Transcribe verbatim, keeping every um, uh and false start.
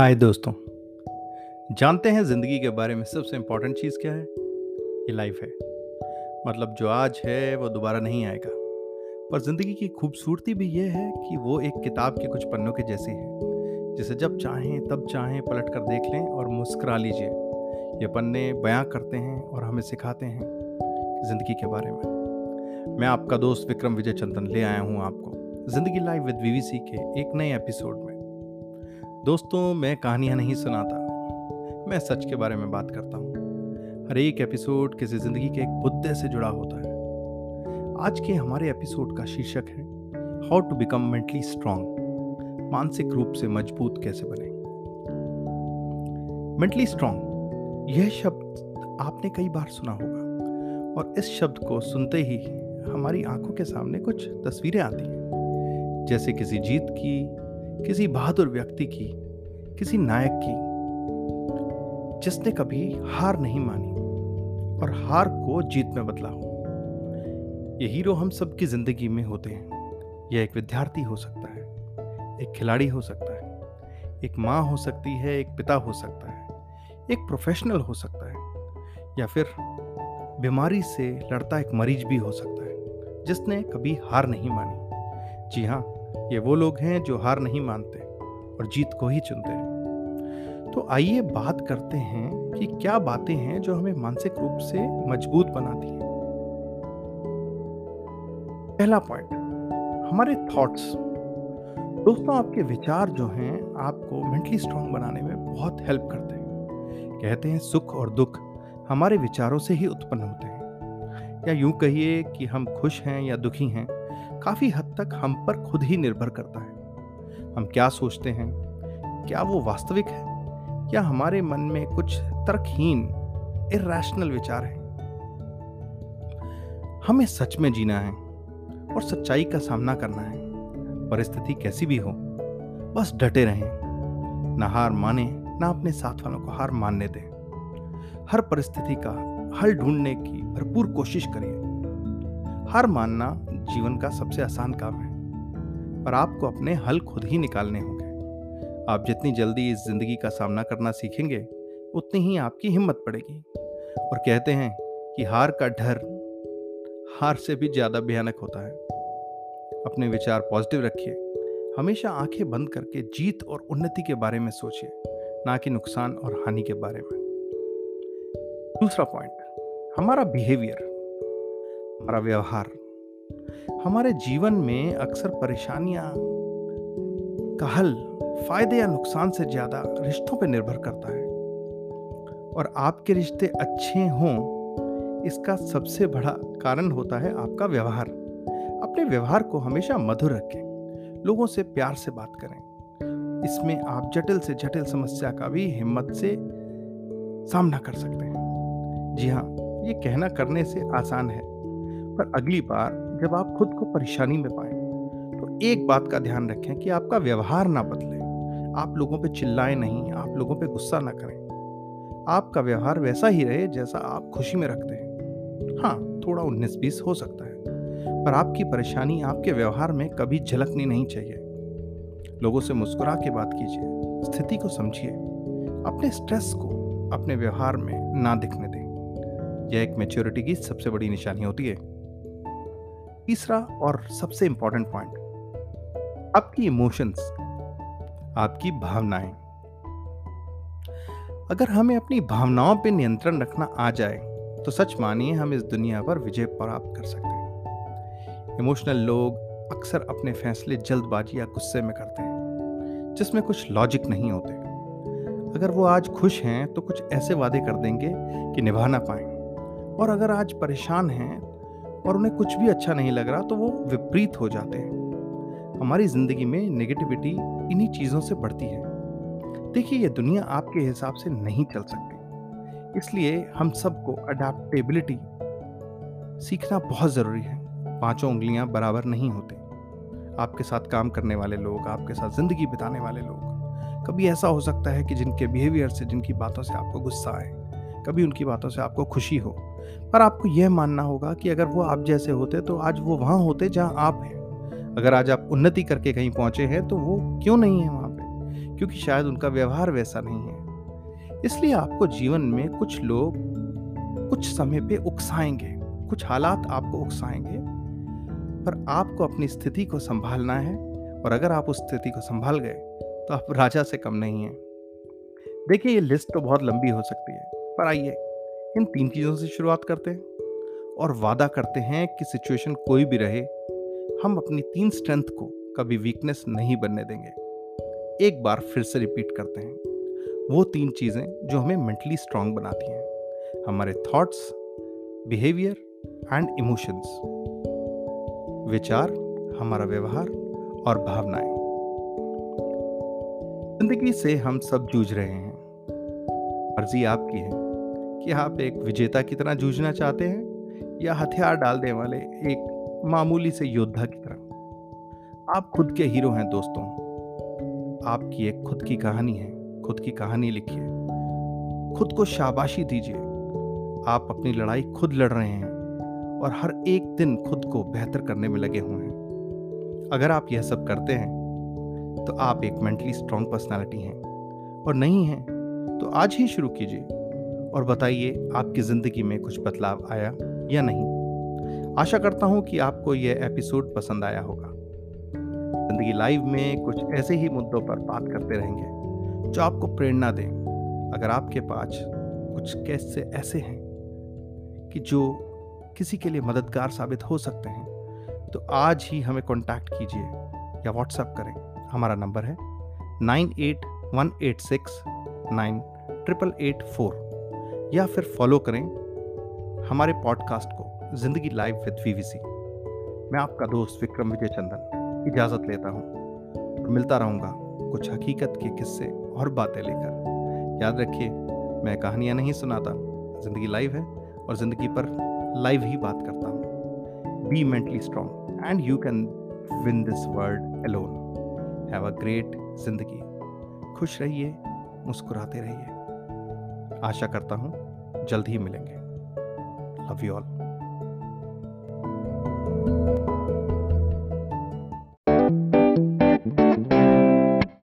हाय दोस्तों, जानते हैं ज़िंदगी के बारे में सबसे इम्पॉर्टेंट चीज़ क्या है? ये लाइफ है। मतलब जो आज है वो दोबारा नहीं आएगा, पर ज़िंदगी की खूबसूरती भी ये है कि वो एक किताब के कुछ पन्नों के जैसी है, जिसे जब चाहें तब चाहें पलट कर देख लें और मुस्करा लीजिए। ये पन्ने बयां करते हैं और हमें सिखाते हैं ज़िंदगी के बारे में। मैं आपका दोस्त विक्रम विजय चंदन ले आया हूँ आपको जिंदगी life with V V C के एक नए एपिसोड में। दोस्तों, मैं कहानियाँ नहीं सुनाता, मैं सच के बारे में बात करता हूँ। हर एक एपिसोड किसी ज़िंदगी के एक मुद्दे से जुड़ा होता है। आज के हमारे एपिसोड का शीर्षक है how to become mentally strong, मानसिक रूप से मजबूत कैसे बने। मेंटली स्ट्रांग, यह शब्द आपने कई बार सुना होगा और इस शब्द को सुनते ही हमारी आंखों के सामने कुछ तस्वीरें आती हैं, जैसे किसी जीत की, किसी बहादुर व्यक्ति की, किसी नायक की, जिसने कभी हार नहीं मानी और हार को जीत में बदला हो। ये हीरो हम सब की जिंदगी में होते हैं। यह एक विद्यार्थी हो सकता है, एक खिलाड़ी हो सकता है, एक माँ हो सकती है, एक पिता हो सकता है, एक प्रोफेशनल हो सकता है, या फिर बीमारी से लड़ता एक मरीज भी हो सकता है जिसने कभी हार नहीं मानी। जी हाँ, ये वो लोग हैं जो हार नहीं मानते और जीत को ही चुनते हैं। तो आइए बात करते हैं कि क्या बातें हैं जो हमें मानसिक रूप से मजबूत बनाती हैं। पहला पॉइंट, हमारे थॉट्स। दोस्तों, आपके विचार जो हैं आपको मेंटली स्ट्रांग बनाने में बहुत हेल्प करते हैं। कहते हैं सुख और दुख हमारे विचारों से ही उत्पन्न होते हैं, या यूं कहिए कि हम खुश हैं या दुखी हैं काफ़ी हद तक हम पर खुद ही निर्भर करता है। हम क्या सोचते हैं, क्या वो वास्तविक है या हमारे मन में कुछ तर्कहीन इरैशनल विचार हैं। हमें सच में जीना है और सच्चाई का सामना करना है। परिस्थिति कैसी भी हो, बस डटे रहें, ना हार माने ना अपने साथ वालों को हार मानने दें। हर परिस्थिति का हल ढूंढने की भरपूर कोशिश करिए। हार मानना जीवन का सबसे आसान काम है, पर आपको अपने हल खुद ही निकालने होंगे। आप जितनी जल्दी इस जिंदगी का सामना करना सीखेंगे उतनी ही आपकी हिम्मत बढ़ेगी। और कहते हैं कि हार का डर हार से भी ज़्यादा भयानक होता है। अपने विचार पॉजिटिव रखिए, हमेशा आंखें बंद करके जीत और उन्नति के बारे में सोचिए, ना कि नुकसान और हानि के बारे में। दूसरा पॉइंट, हमारा बिहेवियर, हमारा व्यवहार। हमारे जीवन में अक्सर परेशानियां का हल फायदे या नुकसान से ज़्यादा रिश्तों पर निर्भर करता है, और आपके रिश्ते अच्छे हों इसका सबसे बड़ा कारण होता है आपका व्यवहार। अपने व्यवहार को हमेशा मधुर रखें, लोगों से प्यार से बात करें। इसमें आप जटिल से जटिल समस्या का भी हिम्मत से सामना कर सकते हैं। जी हाँ, ये कहना करने से आसान है, पर अगली बार जब आप खुद को परेशानी में पाएं तो एक बात का ध्यान रखें कि आपका व्यवहार ना बदले। आप लोगों पे चिल्लाएं नहीं, आप लोगों पे गुस्सा ना करें। आपका व्यवहार वैसा ही रहे जैसा आप खुशी में रखते हैं। हाँ, थोड़ा उन्नीस बीस हो सकता है, पर आपकी परेशानी आपके व्यवहार में कभी झलकनी नहीं चाहिए। लोगों से मुस्कुरा के बात कीजिए, स्थिति को समझिए, अपने स्ट्रेस को अपने व्यवहार में ना दिखने दें। यह एक मैच्योरिटी की सबसे बड़ी निशानी होती है। तीसरा और सबसे इंपॉर्टेंट पॉइंट, आपकी इमोशंस, आपकी भावनाएं। अगर हमें अपनी भावनाओं पर नियंत्रण रखना आ जाए तो सच मानिए हम इस दुनिया पर विजय प्राप्त कर सकते हैं। इमोशनल लोग अक्सर अपने फैसले जल्दबाजी या गुस्से में करते हैं, जिसमें कुछ लॉजिक नहीं होते। अगर वो आज खुश हैं तो कुछ ऐसे वादे कर देंगे कि निभा ना पाएंगे, और अगर आज परेशान हैं और उन्हें कुछ भी अच्छा नहीं लग रहा तो वो विपरीत हो जाते हैं। हमारी ज़िंदगी में नेगेटिविटी इन्हीं चीज़ों से बढ़ती है। देखिए, ये दुनिया आपके हिसाब से नहीं चल सकती, इसलिए हम सबको अडेप्टेबिलिटी सीखना बहुत ज़रूरी है। पांचों उंगलियां बराबर नहीं होती। आपके साथ काम करने वाले लोग, आपके साथ ज़िंदगी बिताने वाले लोग, कभी ऐसा हो सकता है कि जिनके बिहेवियर से, जिनकी बातों से आपको गुस्सा आए, कभी उनकी बातों से आपको खुशी हो, पर आपको यह मानना होगा कि अगर वो आप जैसे होते तो आज वो वहाँ होते जहाँ आप हैं। अगर आज आप उन्नति करके कहीं पहुँचे हैं तो वो क्यों नहीं है वहाँ पे? क्योंकि शायद उनका व्यवहार वैसा नहीं है। इसलिए आपको जीवन में कुछ लोग कुछ समय पे उकसाएंगे, कुछ हालात आपको उकसाएंगे, पर आपको अपनी स्थिति को संभालना है। और अगर आप उस स्थिति को संभाल गए तो आप राजा से कम नहीं हैं। देखिए, ये लिस्ट तो बहुत लंबी हो सकती है, पर आइए इन तीन चीज़ों से शुरुआत करते हैं और वादा करते हैं कि सिचुएशन कोई भी रहे, हम अपनी तीन स्ट्रेंथ को कभी वीकनेस नहीं बनने देंगे। एक बार फिर से रिपीट करते हैं वो तीन चीज़ें जो हमें मेंटली स्ट्रांग बनाती हैं, हमारे थॉट्स, बिहेवियर एंड इमोशंस, विचार, हमारा व्यवहार और भावनाएं। जिंदगी से हम सब जूझ रहे हैं। अर्जी आपकी है कि आप एक विजेता की तरह जूझना चाहते हैं या हथियार डालने वाले एक मामूली से योद्धा की तरह। आप खुद के हीरो हैं दोस्तों। आपकी एक खुद की कहानी है, खुद की कहानी लिखिए, खुद को शाबाशी दीजिए। आप अपनी लड़ाई खुद लड़ रहे हैं और हर एक दिन खुद को बेहतर करने में लगे हुए हैं। अगर आप यह सब करते हैं तो आप एक मेंटली स्ट्रांग पर्सनालिटी हैं, और नहीं हैं तो आज ही शुरू कीजिए और बताइए आपकी ज़िंदगी में कुछ बदलाव आया या नहीं। आशा करता हूँ कि आपको यह एपिसोड पसंद आया होगा। जिंदगी लाइव में कुछ ऐसे ही मुद्दों पर बात करते रहेंगे जो आपको प्रेरणा दें। अगर आपके पास कुछ कैसे ऐसे हैं कि जो किसी के लिए मददगार साबित हो सकते हैं, तो आज ही हमें कांटेक्ट कीजिए या व्हाट्सएप करें। हमारा नंबर है nine eight one eight six nine triple eight four, या फिर फॉलो करें हमारे पॉडकास्ट को जिंदगी life with V V C. मैं आपका दोस्त विक्रम विजय चंदन इजाज़त लेता हूँ। मिलता रहूँगा कुछ हकीकत के किस्से और बातें लेकर। याद रखिए, मैं कहानियाँ नहीं सुनाता, ज़िंदगी लाइव है और ज़िंदगी पर लाइव ही बात करता हूँ। Be mentally strong and you can win this world alone. Have a great जिंदगी। खुश रहिए, मुस्कुराते रहिए। आशा करता हूँ जल्द ही मिलेंगे। Love you all.